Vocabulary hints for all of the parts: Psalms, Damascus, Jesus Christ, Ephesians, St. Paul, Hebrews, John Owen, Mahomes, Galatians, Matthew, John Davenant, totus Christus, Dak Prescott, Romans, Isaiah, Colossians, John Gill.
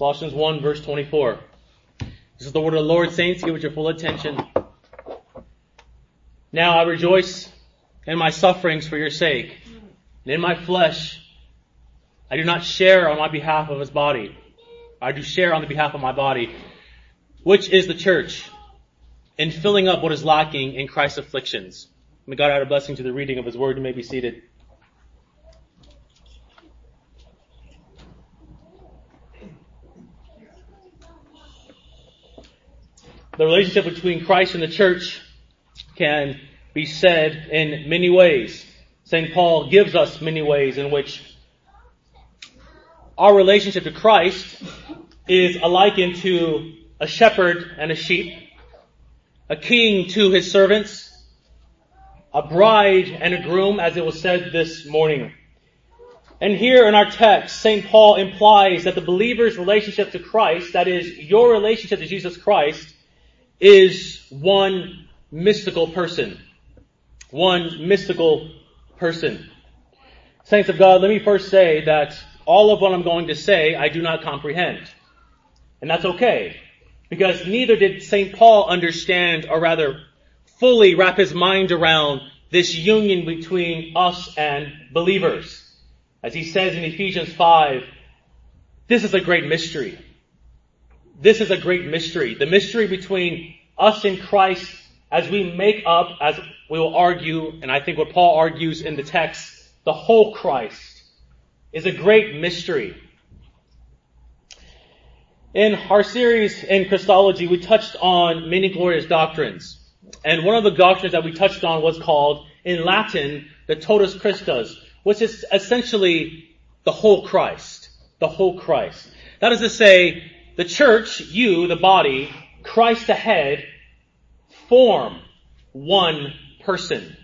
Colossians 1, verse 24. This is the word of the Lord, saints. Give it your full attention. Now I rejoice in my sufferings for your sake, and in my flesh I do not share on my behalf of his body. I do share on the behalf of my body, which is the church, in filling up what is lacking in Christ's afflictions. May God add a blessing to the reading of his word. You may be seated. The relationship between Christ and the church can be said in many ways. St. Paul gives us many ways in which our relationship to Christ is likened to a shepherd and a sheep, a king to his servants, a bride and a groom, as it was said this morning. And here in our text, St. Paul implies that the believer's relationship to Christ, that is, your relationship to Jesus Christ, is one mystical person. One mystical person. Saints of God, let me first say that all of what I'm going to say, I do not comprehend. And that's okay, because neither did St. Paul understand, or rather fully wrap his mind around, this union between us and believers. As he says in Ephesians 5, this is a great mystery. This is a great mystery. The mystery between us and Christ, as we make up, as we will argue, and I think what Paul argues in the text, the whole Christ, is a great mystery. In our series in Christology, we touched on many glorious doctrines. And one of the doctrines that we touched on was called, in Latin, the totus Christus, which is essentially the whole Christ. The whole Christ. That is to say, the church, you, the body, Christ the head, form one person.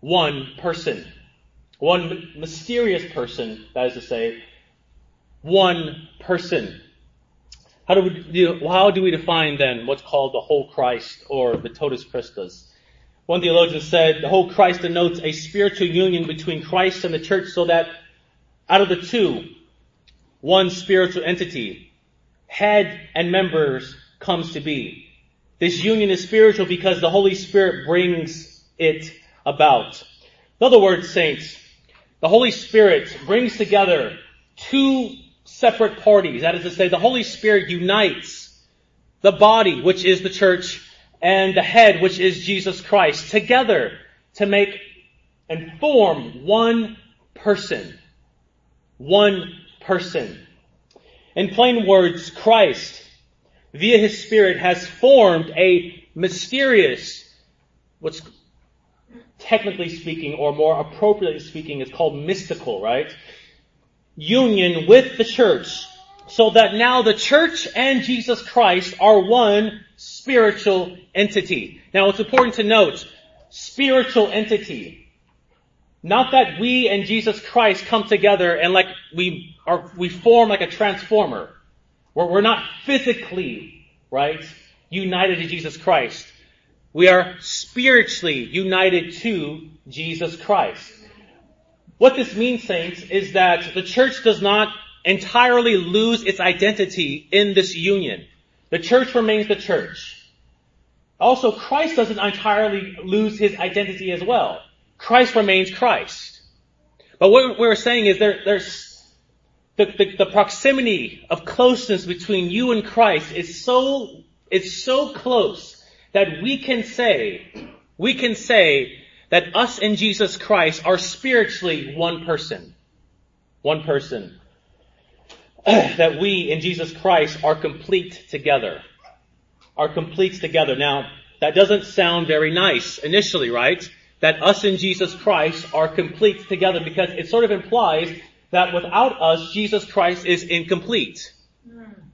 One person. One mysterious person, that is to say, one person. How do we define then what's called the whole Christ or the totus Christus? One theologian said, the whole Christ denotes a spiritual union between Christ and the church, so that out of the two, one spiritual entity, head and members, comes to be. This union is spiritual because the Holy Spirit brings it about. In other words, saints, the Holy Spirit brings together two separate parties. That is to say, the Holy Spirit unites the body, which is the church, and the head, which is Jesus Christ, together to make and form one person. One person. In plain words, Christ, via his Spirit, has formed a mysterious, what's technically speaking, or more appropriately speaking, is called mystical, right? Union with the church, so that now the church and Jesus Christ are one spiritual entity. Now, it's important to note, spiritual entity. Not that we and Jesus Christ come together and like we form like a transformer, where we're not physically, right, united to Jesus Christ. We are spiritually united to Jesus Christ. What this means, saints, is that the church does not entirely lose its identity in this union. The church remains the church. Also, Christ doesn't entirely lose his identity as well. Christ remains Christ. But what we're saying is there's the proximity of closeness between you and Christ is so close that we can say that us and Jesus Christ are spiritually one person. One person. That we and Jesus Christ are complete together. Are complete together. Now, that doesn't sound very nice initially, right? That us and Jesus Christ are complete together, because it sort of implies that without us, Jesus Christ is incomplete.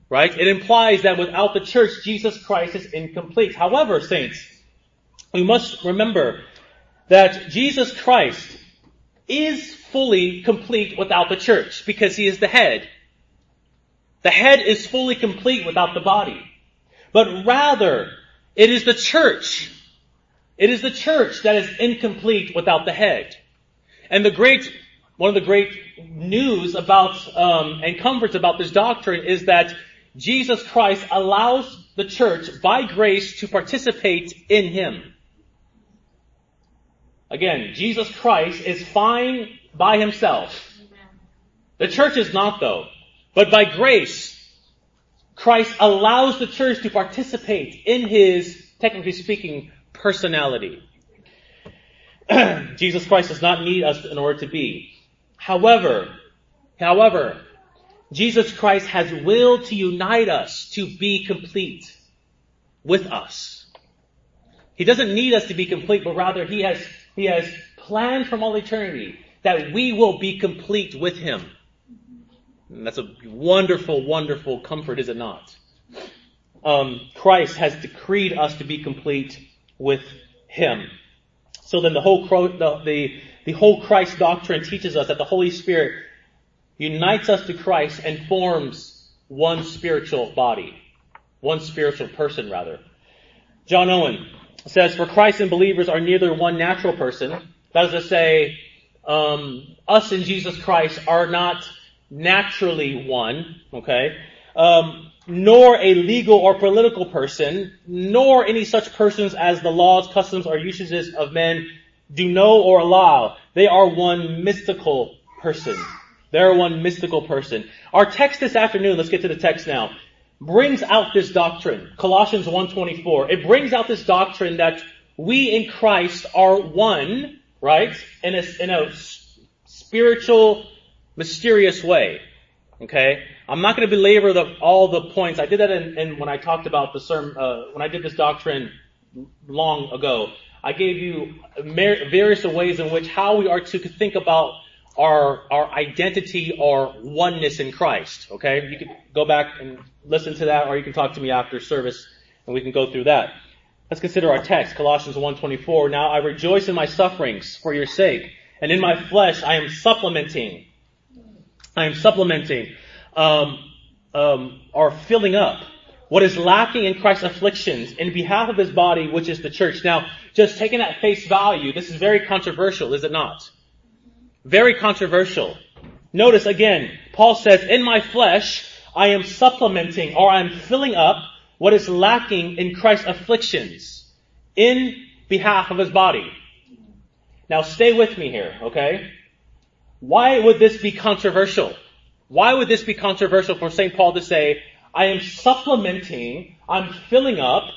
Right? It implies that without the church, Jesus Christ is incomplete. However, saints, we must remember that Jesus Christ is fully complete without the church, because he is the head. The head is fully complete without the body. But rather, it is the church. It is the church that is incomplete without the head. And the great One of the great news about and comforts about this doctrine is that Jesus Christ allows the church by grace to participate in him. Again, Jesus Christ is fine by himself. The church is not, though. But by grace, Christ allows the church to participate in his, technically speaking, personality. Jesus Christ does not need us in order to be. However, Jesus Christ has willed to unite us to be complete with us. He doesn't need us to be complete, but rather he has planned from all eternity that we will be complete with him. And that's a wonderful, wonderful comfort, is it not? Christ has decreed us to be complete with him. So then the whole Christ doctrine teaches us that the Holy Spirit unites us to Christ and forms one spiritual body, one spiritual person, rather. John Owen says, "For Christ and believers are neither one natural person." That is to say, us and Jesus Christ are not naturally one, okay? Nor a legal or political person, nor any such persons as the laws, customs, or usages of men do know or allow. They are one mystical person. Our text this afternoon, let's get to the text now, brings out this doctrine. Colossians 1:24. It brings out this doctrine that we in Christ are one, right? In a spiritual, mysterious way. Okay, I'm not going to belabor all the points. I did that in when I talked about the sermon, when I did this doctrine long ago. I gave you various ways in which how we are to think about our identity or oneness in Christ. Okay, you can go back and listen to that, or you can talk to me after service, and we can go through that. Let's consider our text, Colossians 1:24. "Now I rejoice in my sufferings for your sake, and in my flesh I am supplementing." Or filling up what is lacking in Christ's afflictions in behalf of his body, which is the church. Now, just taking that face value, this is very controversial, is it not? Very controversial. Notice again, Paul says, "In my flesh, I am supplementing," or "I'm filling up what is lacking in Christ's afflictions in behalf of his body." Now, stay with me here, okay? Why would this be controversial? Why would this be controversial for St. Paul to say, "I am supplementing, I'm filling up,"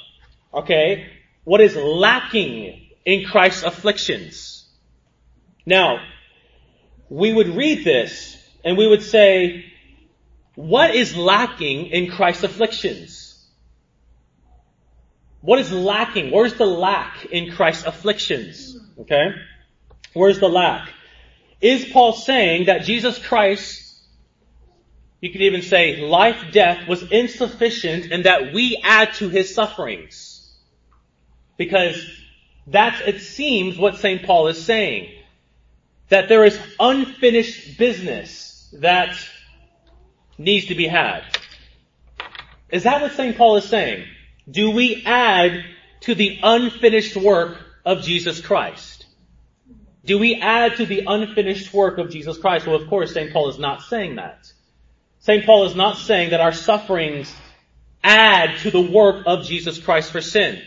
okay, what is lacking in Christ's afflictions? Now, we would read this and we would say, what is lacking in Christ's afflictions? What is lacking? Where's the lack in Christ's afflictions? Okay? Where's the lack? Is Paul saying that Jesus Christ, you could even say life, death, was insufficient and that we add to his sufferings? Because that's, it seems, what St. Paul is saying. That there is unfinished business that needs to be had. Is that what St. Paul is saying? Do we add to the unfinished work of Jesus Christ? Do we add to the unfinished work of Jesus Christ? Well, of course, St. Paul is not saying that. St. Paul is not saying that our sufferings add to the work of Jesus Christ for sin.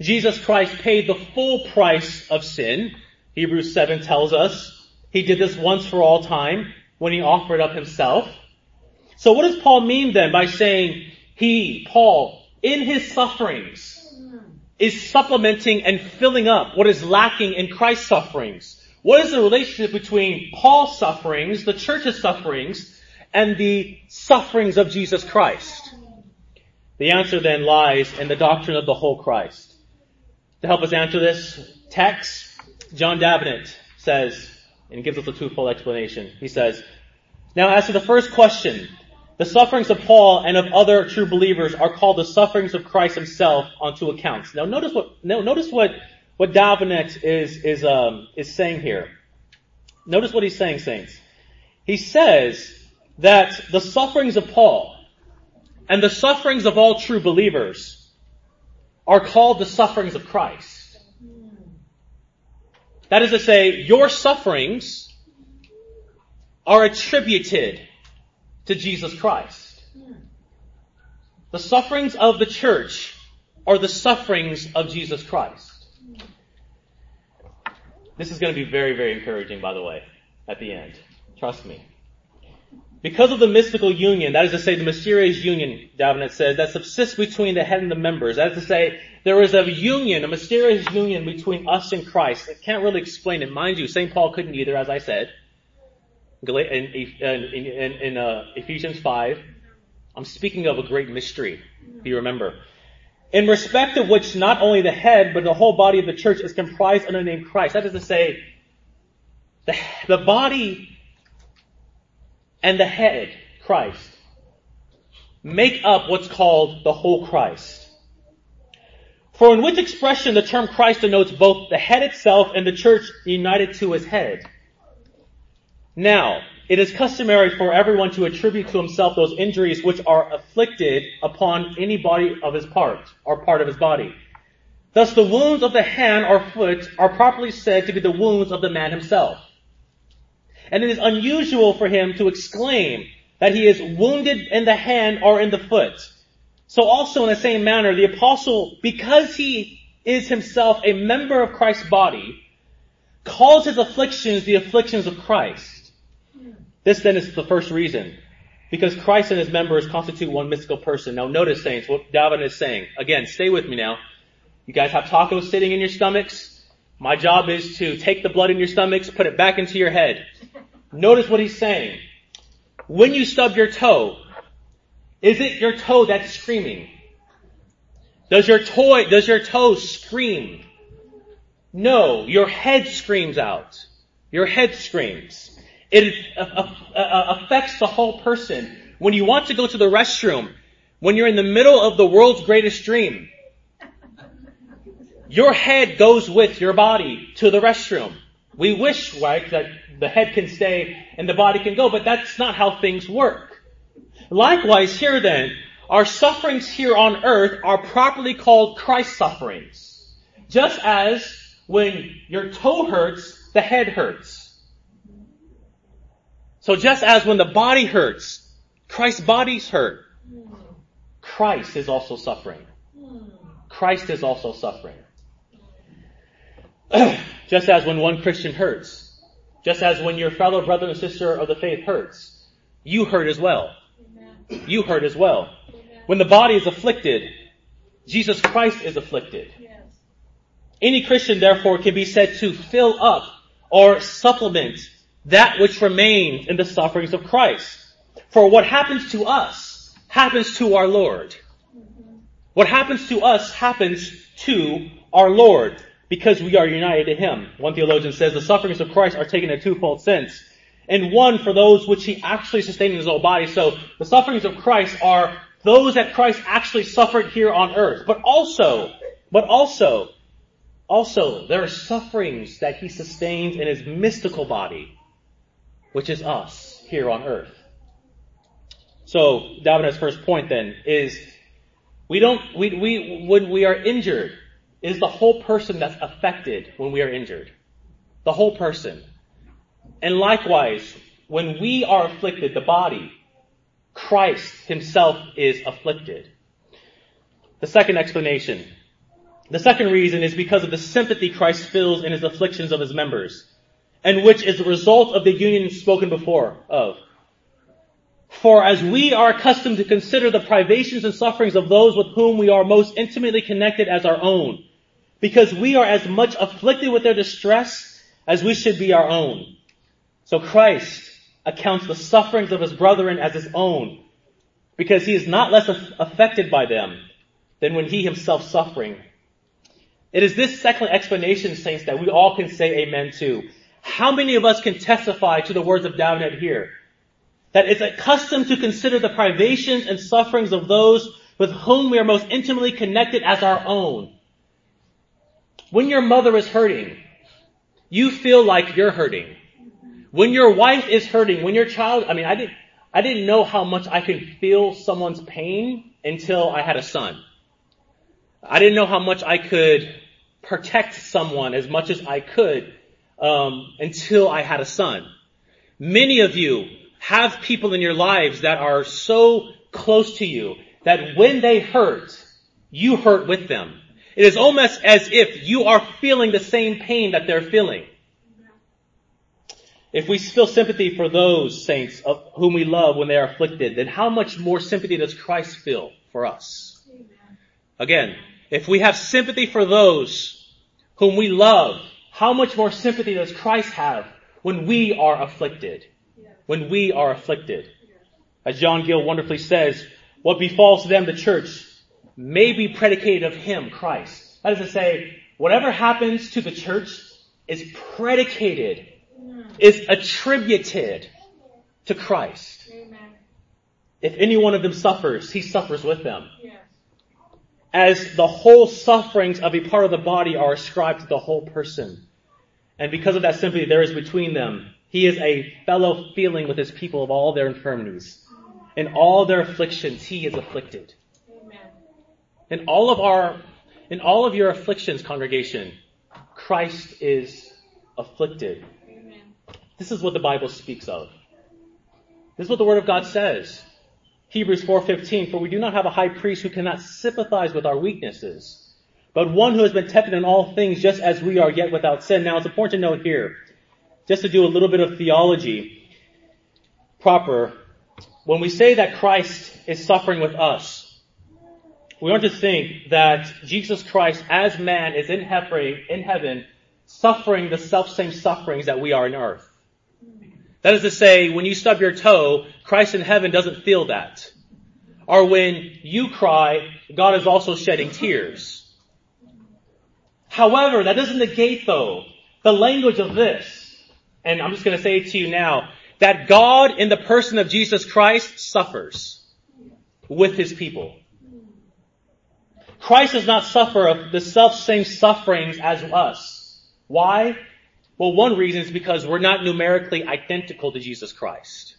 Jesus Christ paid the full price of sin. Hebrews 7 tells us he did this once for all time when he offered up himself. So what does Paul mean then by saying he, Paul, in his sufferings, is supplementing and filling up what is lacking in Christ's sufferings? What is the relationship between Paul's sufferings, the church's sufferings, and the sufferings of Jesus Christ? The answer then lies in the doctrine of the whole Christ. To help us answer this text, John Davenant says, and gives us a twofold explanation. He says, "Now as to the first question, the sufferings of Paul and of other true believers are called the sufferings of Christ himself on two accounts." Now notice what Davenant is saying here. Notice what he's saying, saints. He says that the sufferings of Paul and the sufferings of all true believers are called the sufferings of Christ. That is to say, your sufferings are attributed to Jesus Christ. The sufferings of the church are the sufferings of Jesus Christ. This is going to be very, very encouraging, by the way, at the end. Trust me. Because of the mystical union, that is to say, the mysterious union, Davenant says, that subsists between the head and the members. That is to say, there is a union, a mysterious union between us and Christ. I can't really explain it. Mind you, St. Paul couldn't either, as I said. In Ephesians 5, I'm speaking of a great mystery, if you remember. In respect of which not only the head, but the whole body of the church is comprised under the name Christ. That is to say, the body and the head, Christ, make up what's called the whole Christ. For in which expression the term Christ denotes both the head itself and the church united to his head. Now, it is customary for everyone to attribute to himself those injuries which are afflicted upon any body of his part, or part of his body. Thus the wounds of the hand or foot are properly said to be the wounds of the man himself. And it is unusual for him to exclaim that he is wounded in the hand or in the foot. So also in the same manner, the apostle, because he is himself a member of Christ's body, calls his afflictions the afflictions of Christ. This then is the first reason, because Christ and his members constitute one mystical person. Now notice, saints, what Davenant is saying. Again, stay with me now. You guys have tacos sitting in your stomachs. My job is to take the blood in your stomachs, put it back into your head. Notice what he's saying. When you stub your toe, is it your toe that's screaming? Does your toe scream? No, your head screams out. Your head screams. It affects the whole person. When you want to go to the restroom, when you're in the middle of the world's greatest dream, your head goes with your body to the restroom. We wish, right, that the head can stay and the body can go, but that's not how things work. Likewise, here then, our sufferings here on earth are properly called Christ's sufferings. Just as when your toe hurts, the head hurts. So just as when the body hurts, Christ's body's hurt, Christ is also suffering. Christ is also suffering. Just as when one Christian hurts, just as when your fellow brother and sister of the faith hurts, you hurt as well. Amen. You hurt as well. Amen. When the body is afflicted, Jesus Christ is afflicted. Yes. Any Christian, therefore, can be said to fill up or supplement that which remains in the sufferings of Christ. For what happens to us happens to our Lord. What happens to us happens to our Lord, because we are united to him. One theologian says the sufferings of Christ are taken in a twofold sense. And one, for those which he actually sustained in his own body. So the sufferings of Christ are those that Christ actually suffered here on earth. But also, there are sufferings that he sustains in his mystical body, which is us here on earth. So Davenant's first point then is, when we are injured, it is the whole person that's affected when we are injured. The whole person. And likewise, when we are afflicted, the body, Christ himself is afflicted. The second explanation. The second reason is because of the sympathy Christ feels in his afflictions of his members, and which is the result of the union spoken before of. For as we are accustomed to consider the privations and sufferings of those with whom we are most intimately connected as our own, because we are as much afflicted with their distress as we should be our own. So Christ accounts the sufferings of his brethren as his own, because he is not less affected by them than when he himself suffering. It is this second explanation, saints, that we all can say amen to. How many of us can testify to the words of Davenant here? That it's accustomed to consider the privations and sufferings of those with whom we are most intimately connected as our own. When your mother is hurting, you feel like you're hurting. When your wife is hurting, when your child, I didn't know how much I could feel someone's pain until I had a son. I didn't know how much I could protect someone as much as I could until I had a son. Many of you have people in your lives that are so close to you that when they hurt, you hurt with them. It is almost as if you are feeling the same pain that they're feeling. If we feel sympathy for those saints whom we love when they are afflicted, then how much more sympathy does Christ feel for us? Again, if we have sympathy for those whom we love, how much more sympathy does Christ have when we are afflicted? When we are afflicted. As John Gill wonderfully says, what befalls them, the church, may be predicated of him, Christ. That is to say, whatever happens to the church is predicated, is attributed to Christ. Amen. If any one of them suffers, he suffers with them. Yes. As the whole sufferings of a part of the body are ascribed to the whole person. And because of that sympathy there is between them, he is a fellow feeling with his people of all their infirmities. In all their afflictions, he is afflicted. Amen. In all of your afflictions, congregation, Christ is afflicted. This is what the Bible speaks of. This is what the Word of God says. Hebrews 4:15, for we do not have a high priest who cannot sympathize with our weaknesses, but one who has been tempted in all things just as we are, yet without sin. Now, it's important to note here, just to do a little bit of theology proper, when we say that Christ is suffering with us, we want to think that Jesus Christ as man is in heaven suffering the selfsame sufferings that we are on earth. That is to say, when you stub your toe, Christ in heaven doesn't feel that. Or when you cry, God is also shedding tears. However, that doesn't negate, though, the language of this. And I'm just going to say to you now, that God in the person of Jesus Christ suffers with his people. Christ does not suffer of the self-same sufferings as us. Why? Well, one reason is because we're not numerically identical to Jesus Christ.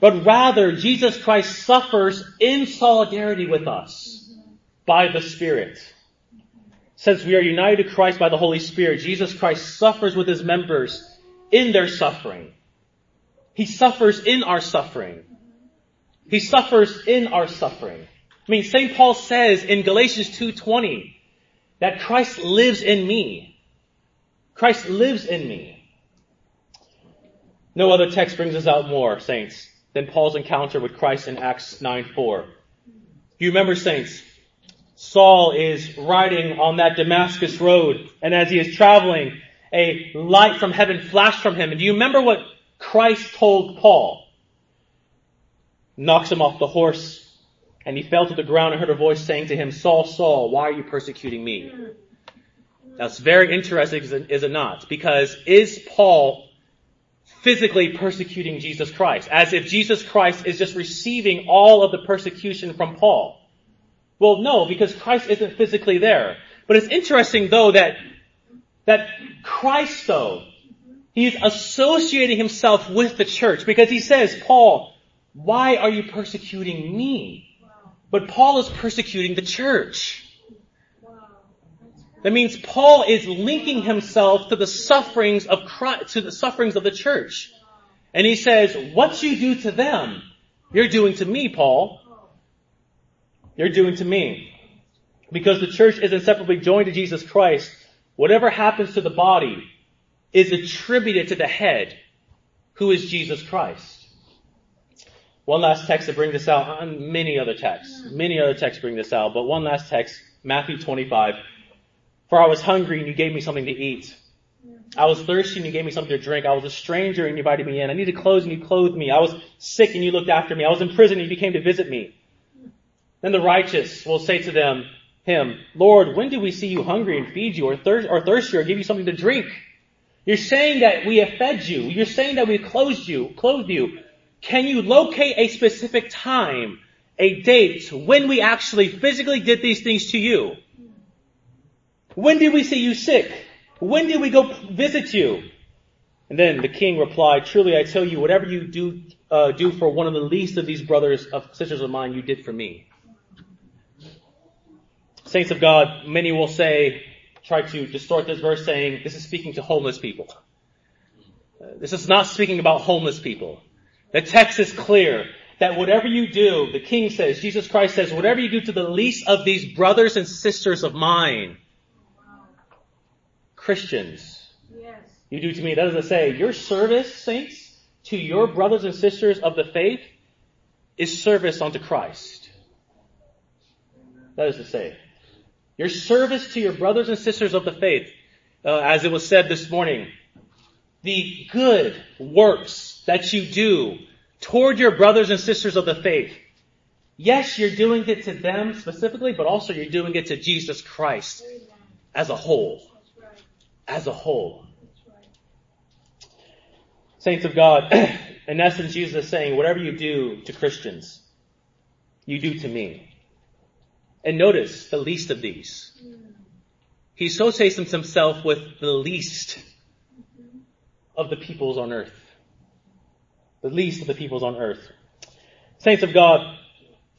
But rather, Jesus Christ suffers in solidarity with us by the Spirit. Since we are united to Christ by the Holy Spirit, Jesus Christ suffers with his members in their suffering. He suffers in our suffering. He suffers in our suffering. I mean, St. Paul says in Galatians 2:20 that Christ lives in me. Christ lives in me. No other text brings us out more, saints, than Paul's encounter with Christ in Acts 9:4. You remember, saints, Saul is riding on that Damascus road, and as he is traveling, a light from heaven flashed from him. And do you remember what Christ told Paul? Knocks him off the horse, and he fell to the ground and heard a voice saying to him, Saul, Saul, why are you persecuting me? Now, it's very interesting, is it not? Because is Paul physically persecuting Jesus Christ? As if Jesus Christ is just receiving all of the persecution from Paul. Well, no, because Christ isn't physically there. But it's interesting, though, that Christ, though, he's associating himself with the church. Because he says, Paul, why are you persecuting me? But Paul is persecuting the church. That means Paul is linking himself to the sufferings of Christ, to the sufferings of the church. And he says, what you do to them, you're doing to me, Paul. You're doing to me. Because the church is inseparably joined to Jesus Christ, whatever happens to the body is attributed to the head, who is Jesus Christ. One last text to bring this out, and many other texts bring this out, but one last text, Matthew 25. For I was hungry and you gave me something to eat. I was thirsty and you gave me something to drink. I was a stranger and you invited me in. I needed clothes and you clothed me. I was sick and you looked after me. I was in prison and you came to visit me. Then the righteous will say to him, Lord, when did we see you hungry and feed you, or thirsty, or give you something to drink? You're saying that we have fed you. You're saying that we clothed you. Can you locate a specific time, a date, when we actually physically did these things to you? When did we see you sick? When did we go visit you? And then the king replied, truly I tell you, whatever you do for one of the least of these sisters of mine, you did for me. Saints of God, many will try to distort this verse saying, this is speaking to homeless people. This is not speaking about homeless people. The text is clear that whatever you do, the King says, Jesus Christ says, whatever you do to the least of these brothers and sisters of mine, Christians, you do to me. That doesn't say your service, saints, to your brothers and sisters of the faith is service unto Christ. That is to say, your service to your brothers and sisters of the faith, as it was said this morning, the good works that you do toward your brothers and sisters of the faith. Yes, you're doing it to them specifically, but also you're doing it to Jesus Christ as a whole. As a whole. Saints of God, in essence, Jesus is saying, whatever you do to Christians, you do to me. And notice the least of these. He associates himself with the least of the peoples on earth. The least of the peoples on earth. Saints of God,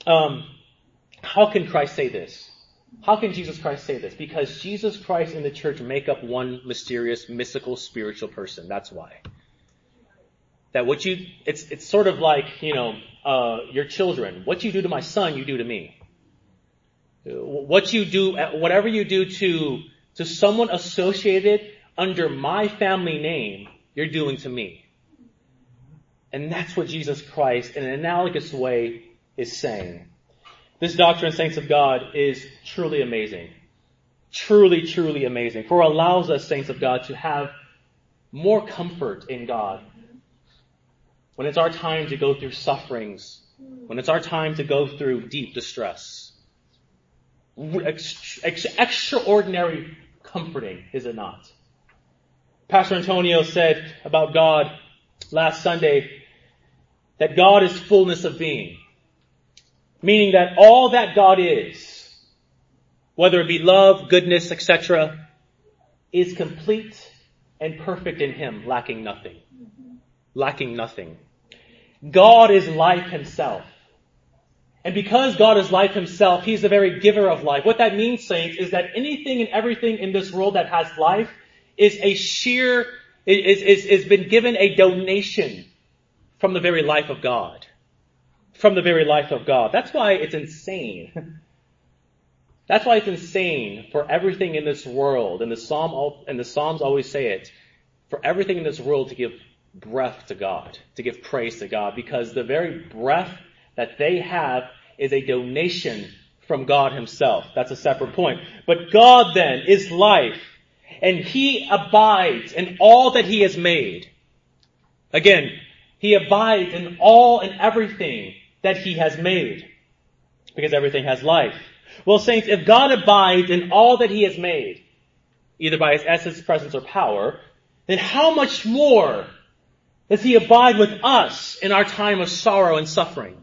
how can Christ say this? How can Jesus Christ say this? Because Jesus Christ and the church make up one mysterious, mystical, spiritual person. That's why. That what you, it's sort of like, your children. What you do to my son, you do to me. What you do, whatever you do to someone associated under my family name, you're doing to me. And that's what Jesus Christ, in an analogous way, is saying. This doctrine, saints of God, is truly amazing. Truly, truly amazing. For it allows us, saints of God, to have more comfort in God. When it's our time to go through sufferings, when it's our time to go through deep distress, extraordinary comforting, is it not? Pastor Antonio said about God last Sunday that God is fullness of being, meaning that all that God is, whether it be love, goodness, etc., is complete and perfect in him, lacking nothing. Lacking nothing. God is life himself. And because God is life himself, he's the very giver of life. What that means, saints, is that anything and everything in this world that has life is a sheer, is been given a donation from the very life of God. From the very life of God. That's why it's insane. That's why it's insane for everything in this world, and the Psalms always say it, for everything in this world to give breath to God, to give praise to God, because the very breath that they have is a donation from God himself. That's a separate point. But God then is life. And he abides in all that he has made. Again, he abides in all and everything that he has made. Because everything has life. Well, saints, if God abides in all that he has made, either by his essence, presence, or power, then how much more does he abide with us in our time of sorrow and suffering?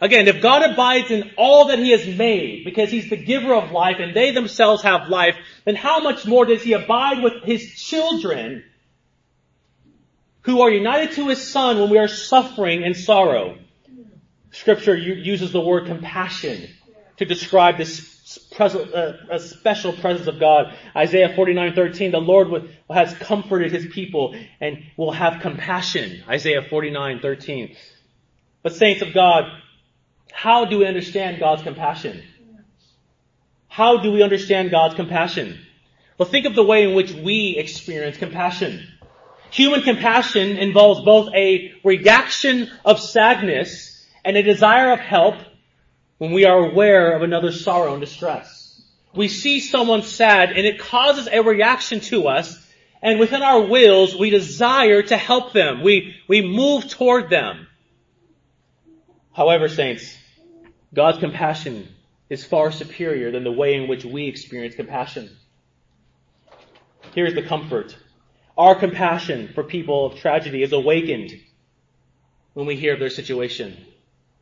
Again, if God abides in all that he has made, because he's the giver of life and they themselves have life, then how much more does he abide with his children who are united to his son when we are suffering and sorrow? Scripture uses the word compassion to describe this special presence of God. Isaiah 49:13, the Lord has comforted his people and will have compassion. Isaiah 49:13. But saints of God, how do we understand God's compassion? How do we understand God's compassion? Well, think of the way in which we experience compassion. Human compassion involves both a reaction of sadness and a desire of help when we are aware of another's sorrow and distress. We see someone sad and it causes a reaction to us, and within our wills we desire to help them. We move toward them. However, saints, God's compassion is far superior than the way in which we experience compassion. Here is the comfort. Our compassion for people of tragedy is awakened when we hear of their situation.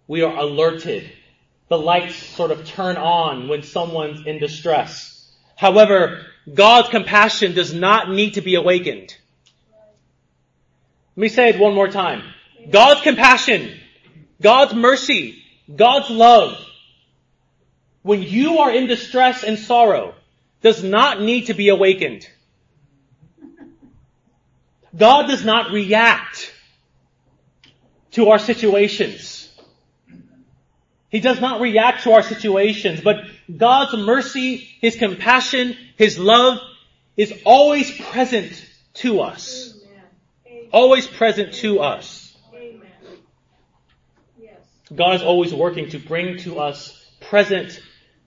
We are alerted. The lights sort of turn on when someone's in distress. However, God's compassion does not need to be awakened. Let me say it one more time. God's compassion, God's mercy, God's love, when you are in distress and sorrow, does not need to be awakened. God does not react to our situations. He does not react to our situations, but God's mercy, His compassion, His love is always present to us. Always present to us. God is always working to bring to us present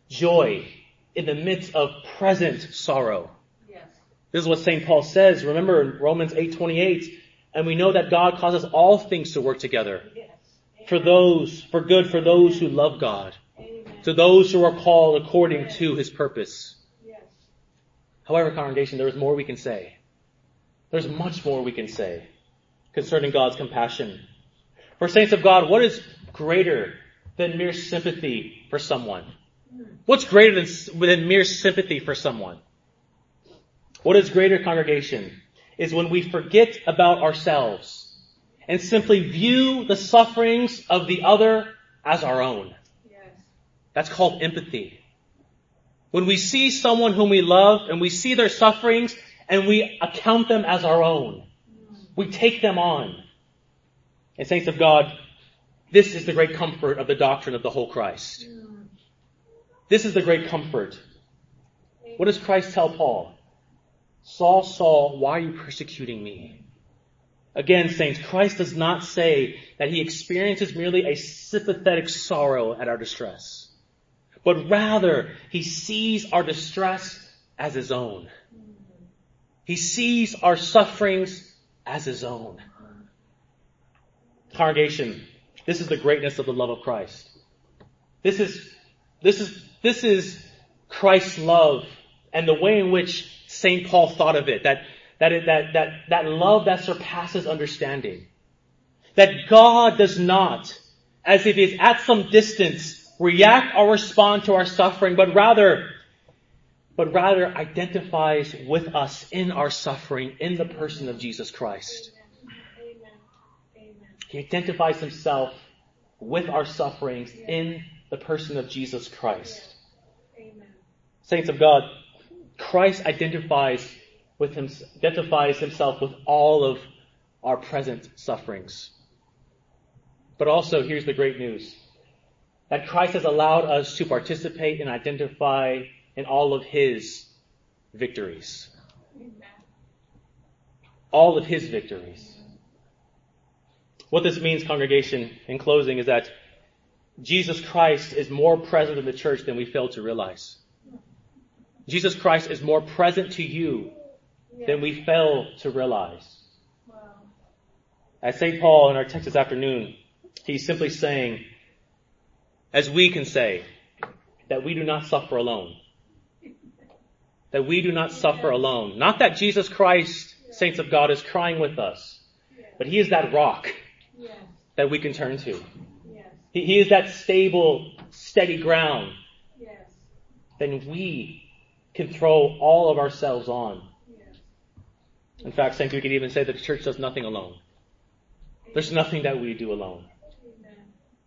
joy in the midst of present sorrow. This is what St. Paul says. Remember in Romans 8:28, and we know that God causes all things to work together for good, for those who love God, to those who are called according to His purpose. However, congregation, there is more we can say. There's much more we can say concerning God's compassion. For saints of God, what is greater than mere sympathy for someone? What's greater than mere sympathy for someone? What is greater, congregation, is when we forget about ourselves and simply view the sufferings of the other as our own. That's called empathy. When we see someone whom we love and we see their sufferings and we account them as our own, we take them on. And saints of God, this is the great comfort of the doctrine of the whole Christ. This is the great comfort. What does Christ tell Paul? Saul, Saul, why are you persecuting me? Again, saints, Christ does not say that He experiences merely a sympathetic sorrow at our distress, but rather He sees our distress as His own. He sees our sufferings as His own. Congregation, this is the greatness of the love of Christ. This is Christ's love and the way in which St. Paul thought of it, that love that surpasses understanding. That God does not, as if He is at some distance, react or respond to our suffering, but rather identifies with us in our suffering in the person of Jesus Christ. He identifies Himself with our sufferings in the person of Jesus Christ. Saints of God, Christ identifies Himself with all of our present sufferings. But also, here's the great news, that Christ has allowed us to participate and identify in all of His victories. All of His victories. What this means, congregation, in closing, is that Jesus Christ is more present in the church than we fail to realize. Jesus Christ is more present to you than we fail to realize. Wow. As St. Paul in our text this afternoon, he's simply saying, as we can say, that we do not suffer alone. That we do not suffer alone. Not that Jesus Christ, saints of God, is crying with us, but He is that rock that we can turn to. He is that stable, steady ground. Then we can throw all of ourselves on. In fact, saints, we could even say that the church does nothing alone. There's nothing that we do alone.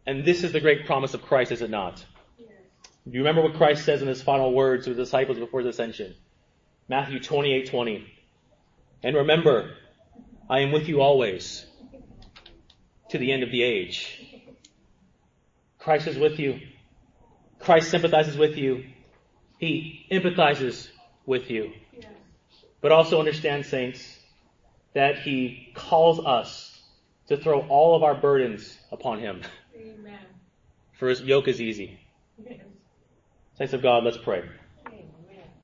And this is the great promise of Christ, is it not? Do you remember what Christ says in His final words to the disciples before His ascension? Matthew 28:20. And remember, I am with you always, to the end of the age. Christ is with you. Christ sympathizes with you. He empathizes with you. But also understand, saints, that He calls us to throw all of our burdens upon Him. Amen. For His yoke is easy. Yes. Saints of God, let's pray.